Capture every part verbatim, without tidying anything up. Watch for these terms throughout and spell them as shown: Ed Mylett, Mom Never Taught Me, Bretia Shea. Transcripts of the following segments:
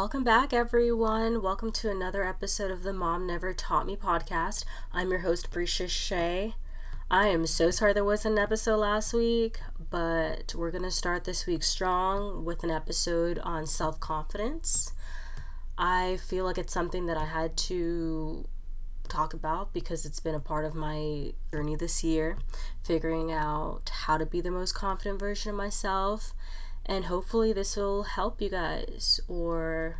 Welcome back, everyone. Welcome to another episode of the Mom Never Taught Me podcast. I'm your host, Bretia Shea. I am so sorry there wasn't an episode last week, but we're going to start this week strong with an episode on self-confidence. I feel like it's something that I had to talk about because it's been a part of my journey this year, figuring out how to be the most confident version of myself. And hopefully this will help you guys, or,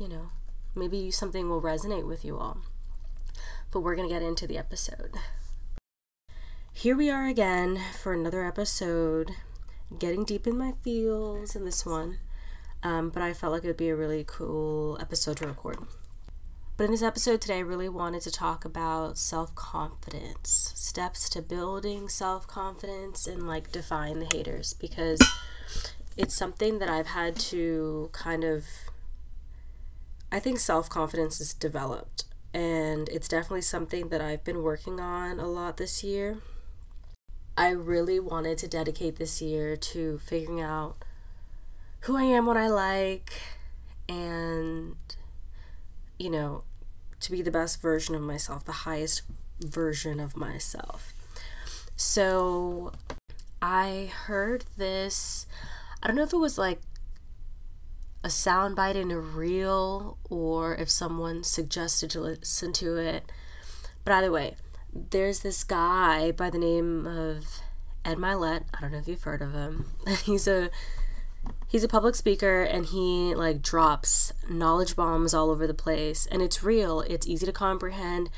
you know, maybe something will resonate with you all. But we're going to get into the episode. Here we are again for another episode, getting deep in my feels in this one. Um, but I felt like it would be a really cool episode to record. But in this episode today, I really wanted to talk about self-confidence, steps to building self-confidence, and like defying the haters, because it's something that I've had to kind of, I think self-confidence is developed, and it's definitely something that I've been working on a lot this year. I really wanted to dedicate this year to figuring out who I am, what I like, and, you know, to be the best version of myself, the highest version of myself. So I heard this, I don't know if it was like a soundbite in a reel or if someone suggested to listen to it, but either way, there's this guy by the name of Ed Mylett. I don't know if you've heard of him. He's a He's a public speaker, and he like drops knowledge bombs all over the place, and it's real, it's easy to comprehend,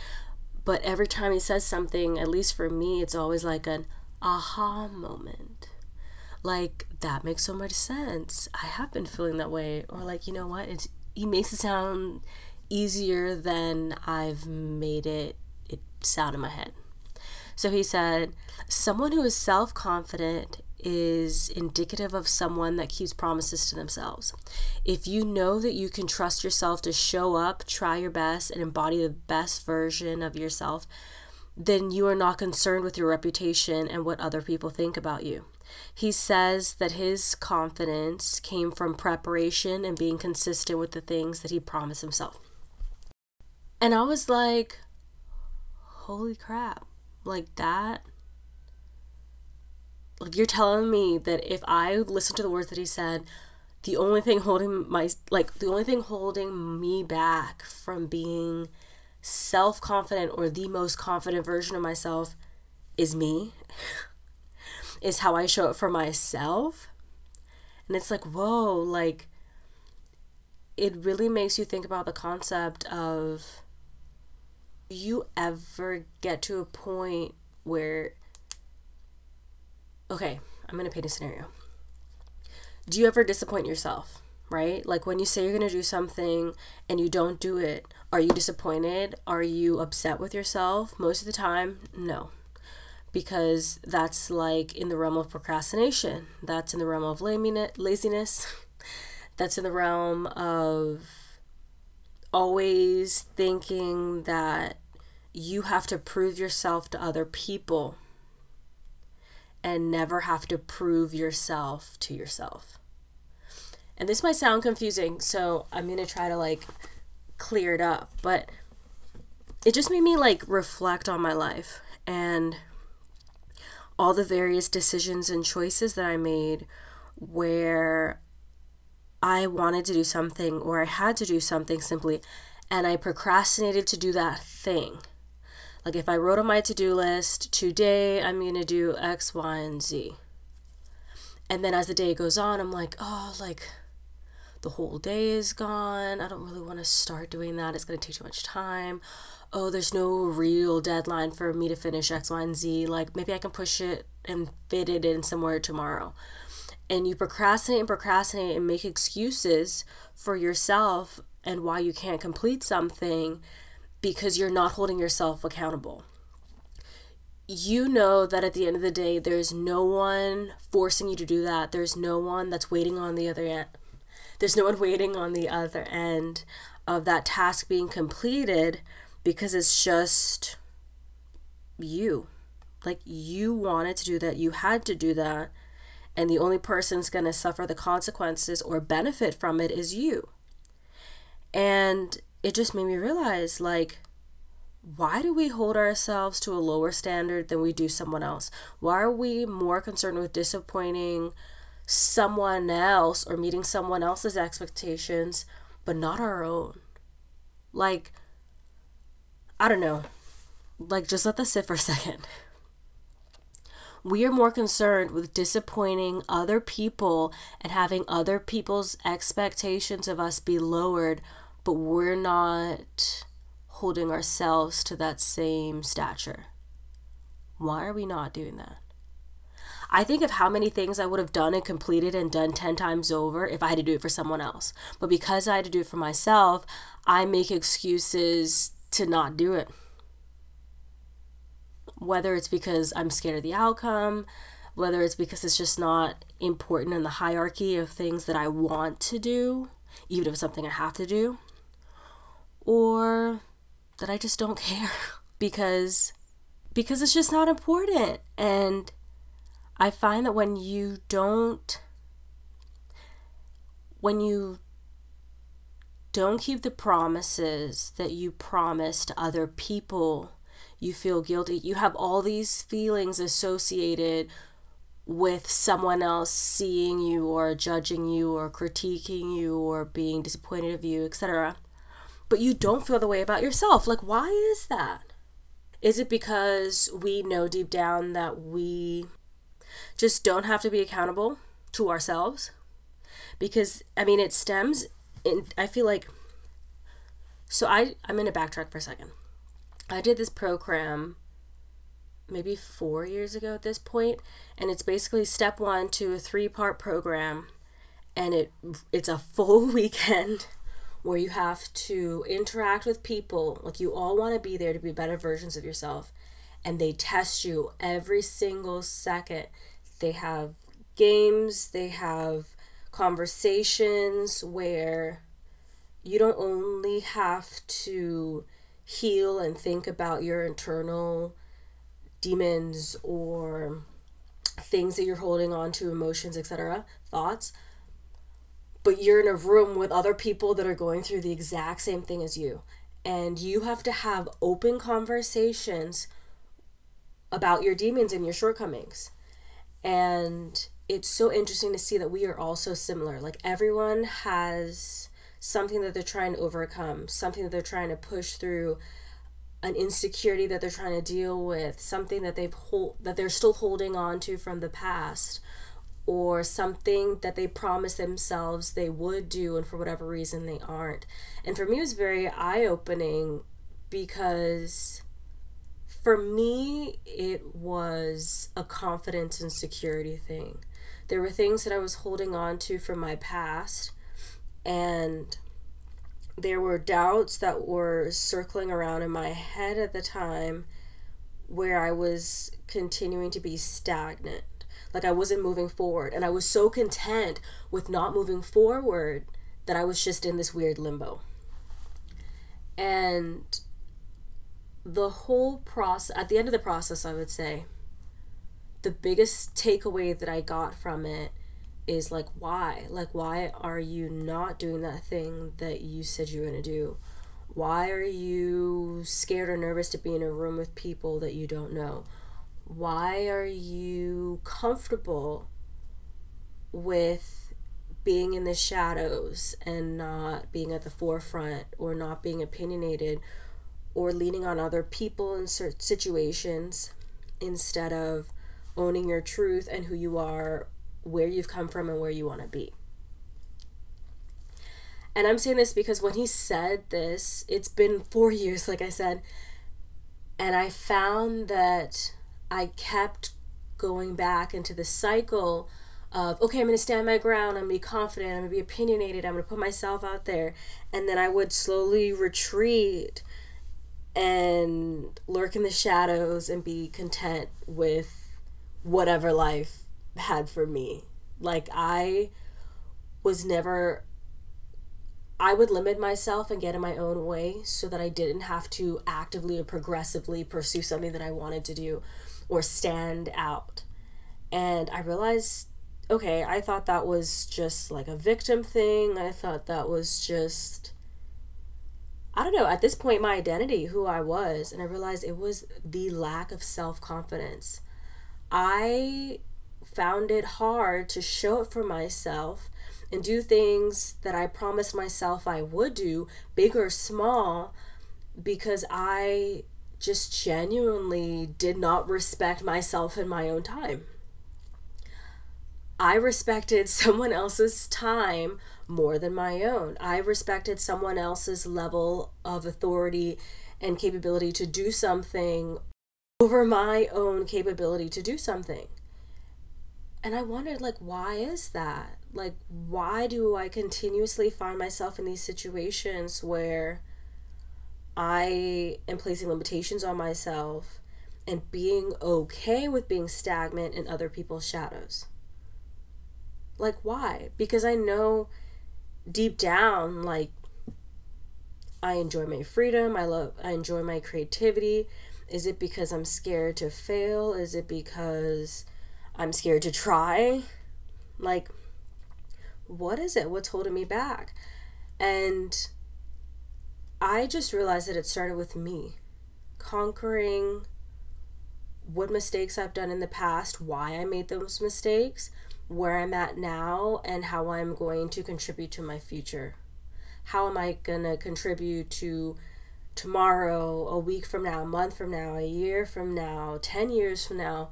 but every time he says something, at least for me, it's always like an aha moment. Like, that makes so much sense. I have been feeling that way. Or like, you know what, it's, he makes it sound easier than I've made it, it sound in my head. So he said, someone who is self-confident is indicative of someone that keeps promises to themselves. If you know that you can trust yourself to show up, try your best, and embody the best version of yourself, then you are not concerned with your reputation and what other people think about you. He says that his confidence came from preparation and being consistent with the things that he promised himself. And I was like, holy crap, like that? Like, you're telling me that if I listen to the words that he said, the only thing holding my, like, the only thing holding me back from being self-confident or the most confident version of myself is me, is how I show it for myself. And it's like, whoa, like, it really makes you think about the concept of, do you ever get to a point where, okay, I'm going to paint a scenario. Do you ever disappoint yourself, right? Like, when you say you're going to do something and you don't do it, are you disappointed? Are you upset with yourself? Most of the time, no. Because that's like in the realm of procrastination. That's in the realm of laziness. That's in the realm of always thinking that you have to prove yourself to other people and never have to prove yourself to yourself. And this might sound confusing, so I'm going to try to like clear it up, but it just made me like reflect on my life and all the various decisions and choices that I made where I wanted to do something or I had to do something simply, and I procrastinated to do that thing. Like, if I wrote on my to-do list, today I'm going to do X, Y, and Z. And then as the day goes on, I'm like, oh, like, the whole day is gone. I don't really want to start doing that. It's going to take too much time. Oh, there's no real deadline for me to finish X, Y, and Z. Like, maybe I can push it and fit it in somewhere tomorrow. And you procrastinate and procrastinate and make excuses for yourself and why you can't complete something, because you're not holding yourself accountable. You know that at the end of the day, there's no one forcing you to do that. There's no one that's waiting on the other end. There's no one waiting on the other end of that task being completed, because it's just you. Like, you wanted to do that. You had to do that. and the only person's going to suffer the consequences or benefit from it is you. And it just made me realize, like, why do we hold ourselves to a lower standard than we do someone else? Why are we more concerned with disappointing someone else or meeting someone else's expectations, but not our own? Like, I don't know. Like, just let that sit for a second. We are more concerned with disappointing other people and having other people's expectations of us be lowered, but we're not holding ourselves to that same stature. Why are we not doing that? I think of how many things I would have done and completed and done ten times over if I had to do it for someone else. But because I had to do it for myself, I make excuses to not do it. Whether it's because I'm scared of the outcome, whether it's because it's just not important in the hierarchy of things that I want to do, even if it's something I have to do, or that I just don't care because, because it's just not important. And I find that when you don't, when you don't keep the promises that you promise to other people, you feel guilty. You have all these feelings associated with someone else seeing you or judging you or critiquing you or being disappointed of you, et cetera. But you don't feel the way about yourself. Like, why is that? Is it because we know deep down that we just don't have to be accountable to ourselves? Because, I mean, it stems in, I feel like, so I, I'm going to backtrack for a second. I did this program maybe four years ago at this point, and it's basically step one to a three-part program, and it it's a full weekend where you have to interact with people. Like, you all want to be there to be better versions of yourself, and they test you every single second. They have games, they have conversations where you don't only have to heal and think about your internal demons or things that you're holding on to, emotions, et cetera, thoughts, but you're in a room with other people that are going through the exact same thing as you, and you have to have open conversations about your demons and your shortcomings. And it's so interesting to see that we are all so similar. Like, everyone has something that they're trying to overcome, something that they're trying to push through, an insecurity that they're trying to deal with, something that they've hold that they're still holding on to from the past, or something that they promised themselves they would do, and for whatever reason they aren't. And for me, it was very eye-opening, because for me, it was a confidence and security thing. There were things that I was holding on to from my past, and there were doubts that were circling around in my head at the time where I was continuing to be stagnant. Like, I wasn't moving forward, and I was so content with not moving forward that I was just in this weird limbo. And the whole process, at the end of the process, I would say, the biggest takeaway that I got from it is, like, why? Like, why are you not doing that thing that you said you were going to do? Why are you scared or nervous to be in a room with people that you don't know? Why are you comfortable with being in the shadows and not being at the forefront, or not being opinionated, or leaning on other people in certain situations instead of owning your truth and who you are, where you've come from, and where you want to be? And I'm saying this because when he said this, it's been four years, like I said, and I found that I kept going back into the cycle of, okay, I'm going to stand my ground, I'm going to be confident, I'm going to be opinionated, I'm going to put myself out there. And then I would slowly retreat and lurk in the shadows and be content with whatever life had for me. Like, I was never, I would limit myself and get in my own way so that I didn't have to actively or progressively pursue something that I wanted to do or stand out. And I realized okay, I thought that was just like a victim thing. I thought that was just, I don't know, at this point, my identity, who I was, and I realized it was the lack of self-confidence. I found it hard to show up for myself and do things that I promised myself I would do, big or small, because I just genuinely did not respect myself in my own time. I respected someone else's time more than my own. I respected someone else's level of authority and capability to do something over my own capability to do something. And I wondered, like, why is that? Like, why do I continuously find myself in these situations where I am placing limitations on myself and being okay with being stagnant in other people's shadows? Like, why? Because I know deep down, like, I enjoy my freedom. I love, I enjoy my creativity. Is it because I'm scared to fail? Is it because I'm scared to try? Like, what is it? What's holding me back? And I just realized that it started with me conquering what mistakes I've done in the past, why I made those mistakes, where I'm at now, and how I'm going to contribute to my future. How am I going to contribute to tomorrow, a week from now, a month from now, a year from now, ten years from now?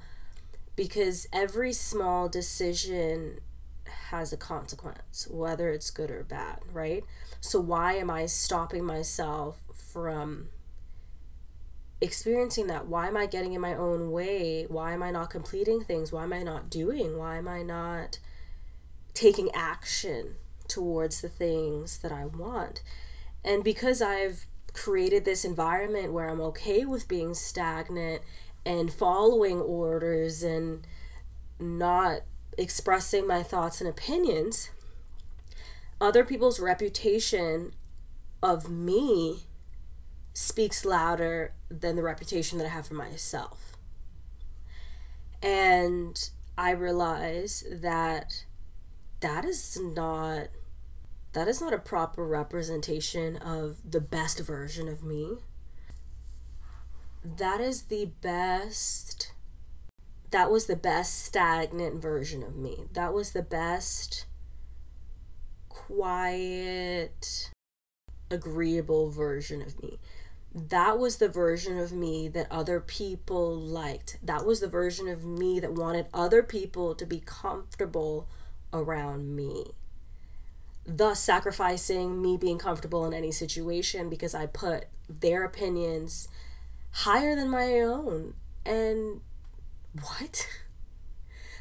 Because every small decision has a consequence, whether it's good or bad, right? So why am I stopping myself from experiencing that? Why am I getting in my own way? Why am I not completing things? Why am I not doing? Why am I not taking action towards the things that I want? And because I've created this environment where I'm okay with being stagnant and following orders and not expressing my thoughts and opinions, other people's reputation of me speaks louder than the reputation that I have for myself. And I realize that that is not, that is not a proper representation of the best version of me. That is the best, that was the best stagnant version of me. That was the best quiet, agreeable version of me. That was the version of me that other people liked. That was the version of me that wanted other people to be comfortable around me, thus sacrificing me being comfortable in any situation because I put their opinions higher than my own. And what?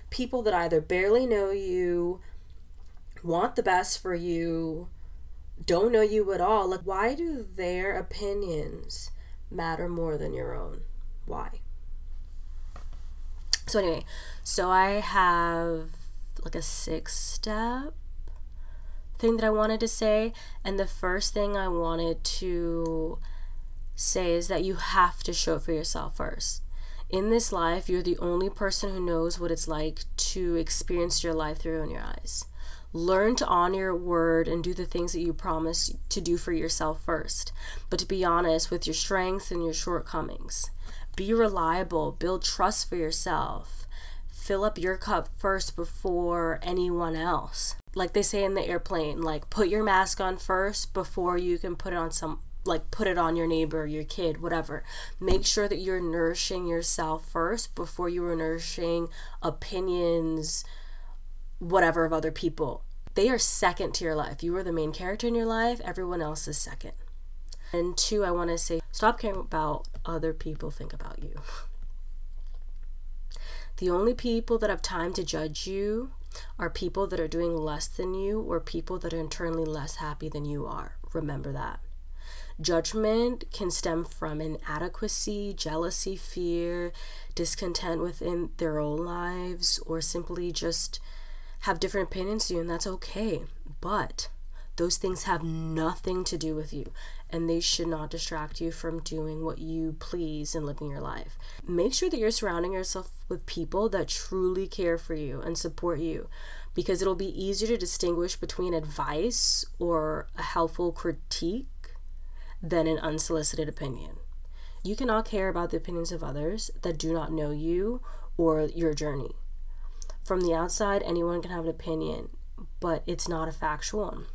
People that either barely know you, want the best for you, don't know you at all. Like, why do their opinions matter more than your own? Why? So anyway, so I have like a six-step thing that I wanted to say. And the first thing I wanted to say is that you have to show it for yourself first. In this life, you're the only person who knows what it's like to experience your life through your own eyes. Learn to honor your word and do the things that you promise to do for yourself first, but to be honest with your strengths and your shortcomings. Be reliable, build trust for yourself, fill up your cup first before anyone else. Like they say in the airplane, like, put your mask on first before you can put it on some, like, put it on your neighbor, your kid, whatever. Make sure that you're nourishing yourself first before you are nourishing opinions, whatever, of other people. They are second to your life. You are the main character in your life. Everyone else is second. And two, I want to say, stop caring about other people think about you. The only people that have time to judge you are people that are doing less than you, or people that are internally less happy than you are. Remember that. Judgment can stem from inadequacy, jealousy, fear, discontent within their own lives, or simply just have different opinions to you, and that's okay. But Those things have nothing to do with you, and they should not distract you from doing what you please and living your life. Make sure that you're surrounding yourself with people that truly care for you and support you, because it'll be easier to distinguish between advice or a helpful critique than an unsolicited opinion. You cannot care about the opinions of others that do not know you or your journey. From the outside, anyone can have an opinion, but it's not a factual one.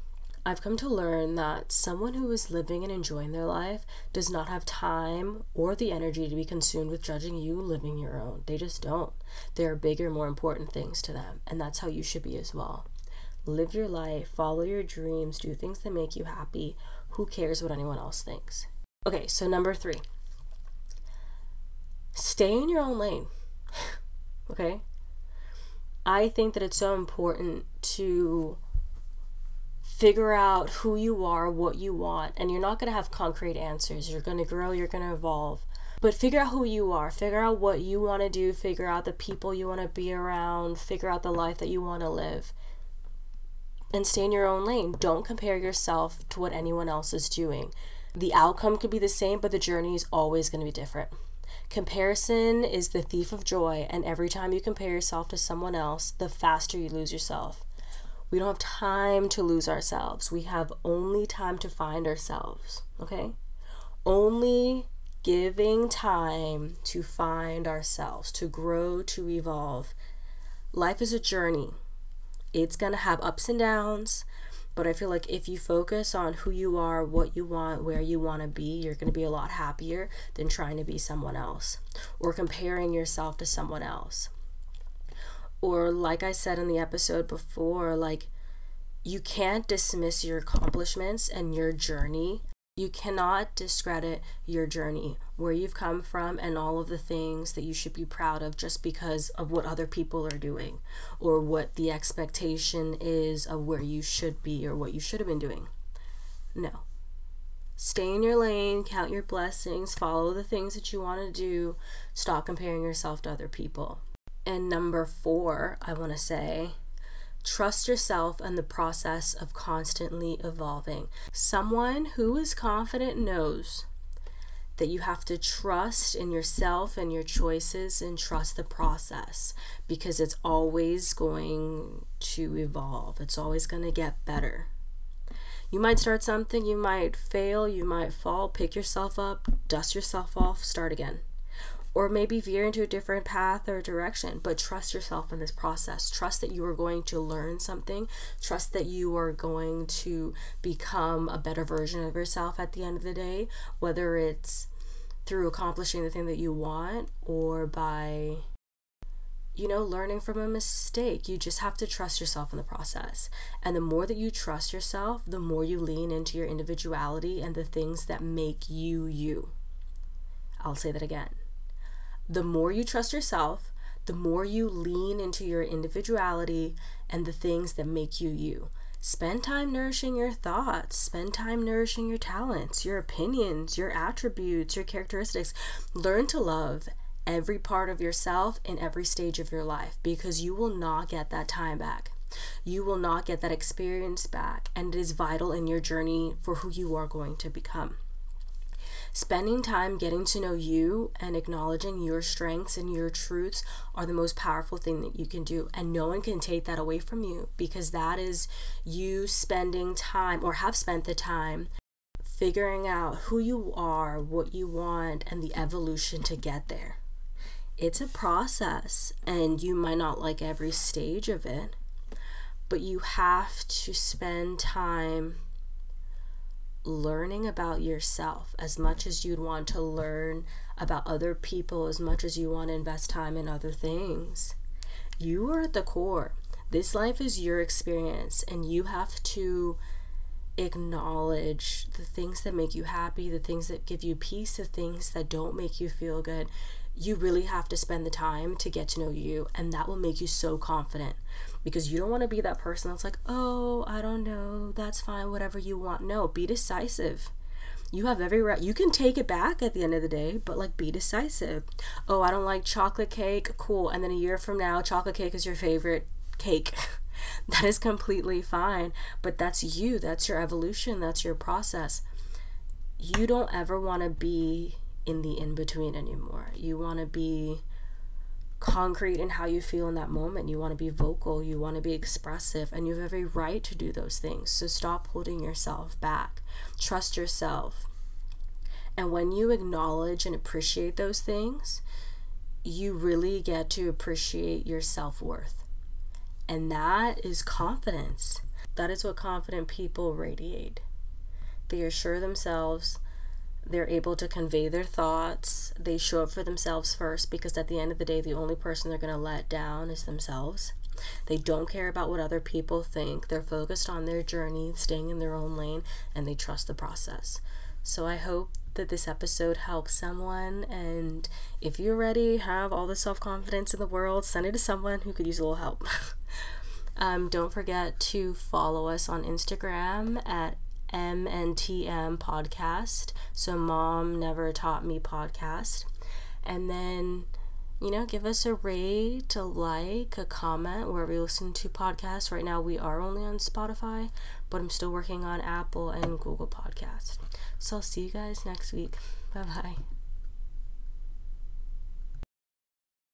I've come to learn that someone who is living and enjoying their life does not have time or the energy to be consumed with judging you living your own. They just don't. There are bigger, more important things to them, and that's how you should be as well. Live your life, follow your dreams, do things that make you happy. Who cares what anyone else thinks? Okay, so number three. Stay in your own lane, okay? I think that it's so important to figure out who you are, what you want, and you're not going to have concrete answers. You're going to grow, you're going to evolve, but figure out who you are, figure out what you want to do, figure out the people you want to be around, figure out the life that you want to live, and stay in your own lane. Don't compare yourself to what anyone else is doing. The outcome could be the same, but the journey is always going to be different. Comparison is the thief of joy, and every time you compare yourself to someone else, the faster you lose yourself. We don't have time to lose ourselves. We have only time to find ourselves, okay? Only giving time to find ourselves, to grow, to evolve. Life is a journey. It's going to have ups and downs, but I feel like if you focus on who you are, what you want, where you want to be, you're going to be a lot happier than trying to be someone else or comparing yourself to someone else. Or like I said in the episode before, like, you can't dismiss your accomplishments and your journey. You cannot discredit your journey, where you've come from, and all of the things that you should be proud of just because of what other people are doing or what the expectation is of where you should be or what you should have been doing. No. Stay in your lane, count your blessings, follow the things that you want to do, stop comparing yourself to other people. And number four, I want to say, trust yourself and the process of constantly evolving. Someone who is confident knows that you have to trust in yourself and your choices and trust the process, because it's always going to evolve. It's always going to get better. You might start something, you might fail, you might fall, pick yourself up, dust yourself off, start again. Or maybe veer into a different path or direction, but trust yourself in this process. Trust that you are going to learn something. Trust that you are going to become a better version of yourself at the end of the day, whether it's through accomplishing the thing that you want or by, you know, learning from a mistake. You just have to trust yourself in the process. And the more that you trust yourself, the more you lean into your individuality and the things that make you you. I'll say that again. The more you trust yourself, the more you lean into your individuality and the things that make you you. Spend time nourishing your thoughts. Spend time nourishing your talents, your opinions, your attributes, your characteristics. Learn to love every part of yourself in every stage of your life, because you will not get that time back. You will not get that experience back, and it is vital in your journey for who you are going to become. Spending time getting to know you and acknowledging your strengths and your truths are the most powerful thing that you can do, and no one can take that away from you, because that is you spending time, or have spent the time, figuring out who you are, what you want, and the evolution to get there. It's a process, and you might not like every stage of it, but you have to spend time learning about yourself as much as you'd want to learn about other people, as much as you want to invest time in other things. You are at the core. This life is your experience, and you have to acknowledge the things that make you happy, the things that give you peace, the things that don't make you feel good. You really have to spend the time to get to know you, and that will make you so confident, because you don't want to be that person that's like, oh, I don't know, that's fine, whatever you want. No, be decisive. You have every right. You can take it back at the end of the day, but like, be decisive. Oh, I don't like chocolate cake. Cool. And then a year from now, chocolate cake is your favorite cake. That is completely fine, but that's you. That's your evolution. That's your process. You don't ever want to be in the in-between anymore. You want to be concrete in how you feel in that moment. You want to be vocal. You want to be expressive, and you have every right to do those things. So stop holding yourself back. Trust yourself. And when you acknowledge and appreciate those things, you really get to appreciate your self-worth. And that is confidence. That is what confident people radiate. They assure themselves, they're able to convey their thoughts, they show up for themselves first, because at the end of the day, the only person they're going to let down is themselves. They don't care about what other people think. They're focused on their journey, staying in their own lane, and they trust the process. So I hope that this episode helps someone, and if you're ready, have all the self-confidence in the world, send it to someone who could use a little help. um, don't forget to follow us on Instagram at M N T M podcast, so Mom Never Taught Me Podcast, and then, you know, give us a rate, a like, a comment wherever you listen to podcasts. Right now we are only on Spotify, but I'm still working on Apple and Google Podcasts. So I'll see you guys next week. Bye bye.